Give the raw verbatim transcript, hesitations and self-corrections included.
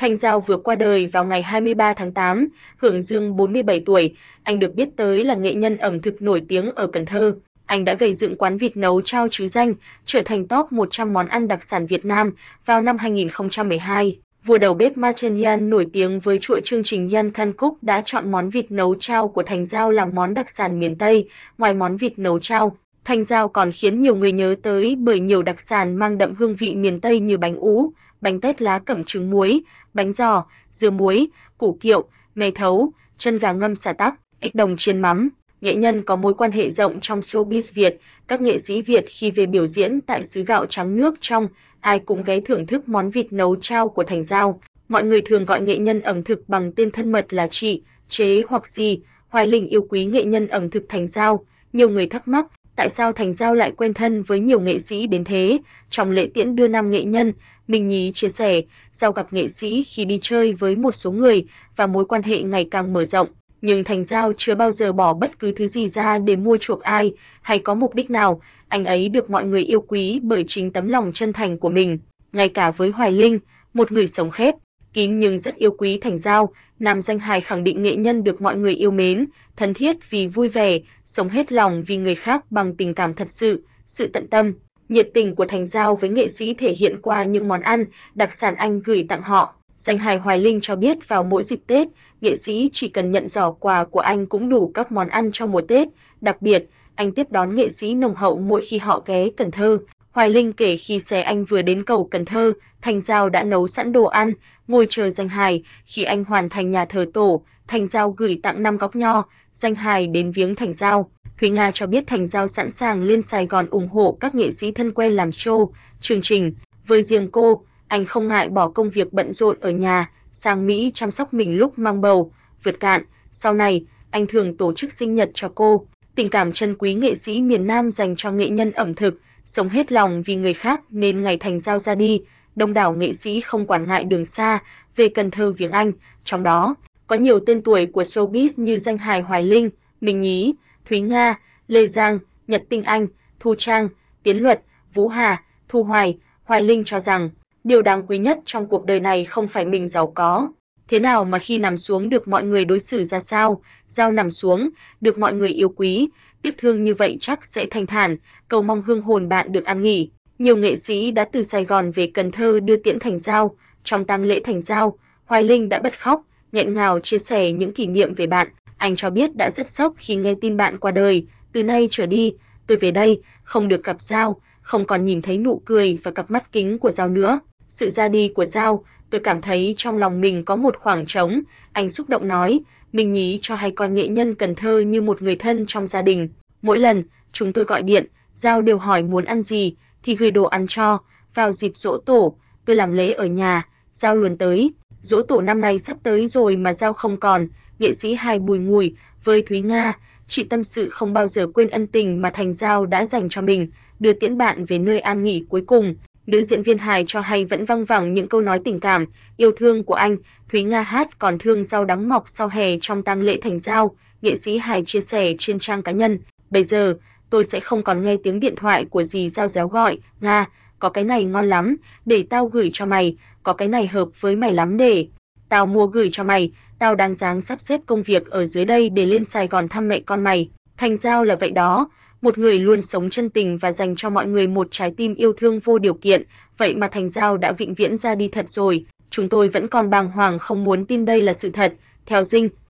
Thành Giao vừa qua đời vào ngày hai mươi ba tháng tám, hưởng dương bốn mươi bảy tuổi. Anh được biết tới là nghệ nhân ẩm thực nổi tiếng ở Cần Thơ. Anh đã gây dựng quán vịt nấu chao chứ danh, trở thành top một trăm món ăn đặc sản Việt Nam vào năm hai nghìn không trăm mười hai. Vua đầu bếp Martin Yan nổi tiếng với chuỗi chương trình Yan Can Cúc đã chọn món vịt nấu chao của Thành Giao làm món đặc sản miền Tây. Ngoài món vịt nấu chao, Thành Giao còn khiến nhiều người nhớ tới bởi nhiều đặc sản mang đậm hương vị miền Tây như bánh ú, bánh tét lá cẩm trứng muối, bánh giò, dưa muối, củ kiệu, mè thấu, chân gà ngâm xà tắc, ếch đồng chiên mắm. Nghệ nhân có mối quan hệ rộng trong showbiz Việt, các nghệ sĩ Việt khi về biểu diễn tại xứ gạo trắng nước trong, ai cũng ghé thưởng thức món vịt nấu chao của Thành Giao. Mọi người thường gọi nghệ nhân ẩm thực bằng tên thân mật là chị, chế hoặc dì. Hoài Linh yêu quý nghệ nhân ẩm thực Thành Giao. Nhiều người thắc mắc tại sao Thành Giao lại quen thân với nhiều nghệ sĩ đến thế. Trong lễ tiễn đưa nam nghệ nhân, Minh Nhí chia sẻ, Giao gặp nghệ sĩ khi đi chơi với một số người và mối quan hệ ngày càng mở rộng. Nhưng Thành Giao chưa bao giờ bỏ bất cứ thứ gì ra để mua chuộc ai hay có mục đích nào. Anh ấy được mọi người yêu quý bởi chính tấm lòng chân thành của mình. Ngay cả với Hoài Linh, một người sống khép kín nhưng rất yêu quý Thành Giao, nam danh hài khẳng định nghệ nhân được mọi người yêu mến, thân thiết vì vui vẻ, sống hết lòng vì người khác bằng tình cảm thật sự, sự tận tâm. Nhiệt tình của Thành Giao với nghệ sĩ thể hiện qua những món ăn, đặc sản anh gửi tặng họ. Danh hài Hoài Linh cho biết vào mỗi dịp Tết, nghệ sĩ chỉ cần nhận giỏ quà của anh cũng đủ các món ăn trong mùa Tết. Đặc biệt, anh tiếp đón nghệ sĩ nồng hậu mỗi khi họ ghé Cần Thơ. Hoài Linh kể khi xe anh vừa đến cầu Cần Thơ, Thành Giao đã nấu sẵn đồ ăn, ngồi chờ danh hài. Khi anh hoàn thành nhà thờ tổ, Thành Giao gửi tặng năm góc nho, danh hài đến viếng Thành Giao. Thúy Nga cho biết Thành Giao sẵn sàng lên Sài Gòn ủng hộ các nghệ sĩ thân quen làm show, chương trình. Với riêng cô, anh không ngại bỏ công việc bận rộn ở nhà, sang Mỹ chăm sóc mình lúc mang bầu, vượt cạn. Sau này, anh thường tổ chức sinh nhật cho cô. Tình cảm chân quý nghệ sĩ miền Nam dành cho nghệ nhân ẩm thực, sống hết lòng vì người khác nên ngày Thành Giao ra đi, đông đảo nghệ sĩ không quản ngại đường xa về Cần Thơ viếng anh. Trong đó, có nhiều tên tuổi của showbiz như danh hài Hoài Linh, Minh Nhí, Thúy Nga, Lê Giang, Nhật Tinh Anh, Thu Trang, Tiến Luật, Vũ Hà, Thu Hoài. Hoài Linh cho rằng, điều đáng quý nhất trong cuộc đời này không phải mình giàu có. Thế nào mà khi nằm xuống được mọi người đối xử ra sao? Giao nằm xuống, được mọi người yêu quý, tiếc thương như vậy chắc sẽ thanh thản, cầu mong hương hồn bạn được an nghỉ. Nhiều nghệ sĩ đã từ Sài Gòn về Cần Thơ đưa tiễn Thành Giao. Trong tang lễ Thành Giao, Hoài Linh đã bật khóc, nghẹn ngào chia sẻ những kỷ niệm về bạn. Anh cho biết đã rất sốc khi nghe tin bạn qua đời. Từ nay trở đi, tôi về đây, không được gặp Giao, không còn nhìn thấy nụ cười và cặp mắt kính của Giao nữa. Sự ra đi của Giao, tôi cảm thấy trong lòng mình có một khoảng trống, anh xúc động nói. Minh Nhí cho hay con nghệ nhân Cần Thơ như một người thân trong gia đình. Mỗi lần chúng tôi gọi điện, Giao đều hỏi muốn ăn gì thì gửi đồ ăn cho. Vào dịp giỗ tổ, tôi làm lễ ở nhà, Giao luôn tới. Giỗ tổ năm nay sắp tới rồi mà Giao không còn. Nghệ sĩ hài bùi ngùi với Thúy Nga, chị tâm sự không bao giờ quên ân tình mà Thành Giao đã dành cho mình, đưa tiễn bạn về nơi an nghỉ cuối cùng. Nữ diễn viên hài cho hay vẫn văng vẳng những câu nói tình cảm, yêu thương của anh. Thúy Nga hát còn thương Giao đắng mọc sau hè trong tang lễ Thành Giao. Nghệ sĩ hài chia sẻ trên trang cá nhân, bây giờ tôi sẽ không còn nghe tiếng điện thoại của dì Giao réo gọi, Nga, có cái này ngon lắm, để tao gửi cho mày, có cái này hợp với mày lắm để tao mua gửi cho mày, tao đang dáng sắp xếp công việc ở dưới đây để lên Sài Gòn thăm mẹ con mày. Thành Giao là vậy đó. Một người luôn sống chân tình và dành cho mọi người một trái tim yêu thương vô điều kiện. Vậy mà Thành Giao đã vĩnh viễn ra đi thật rồi. Chúng tôi vẫn còn bàng hoàng không muốn tin đây là sự thật. Theo Dinh,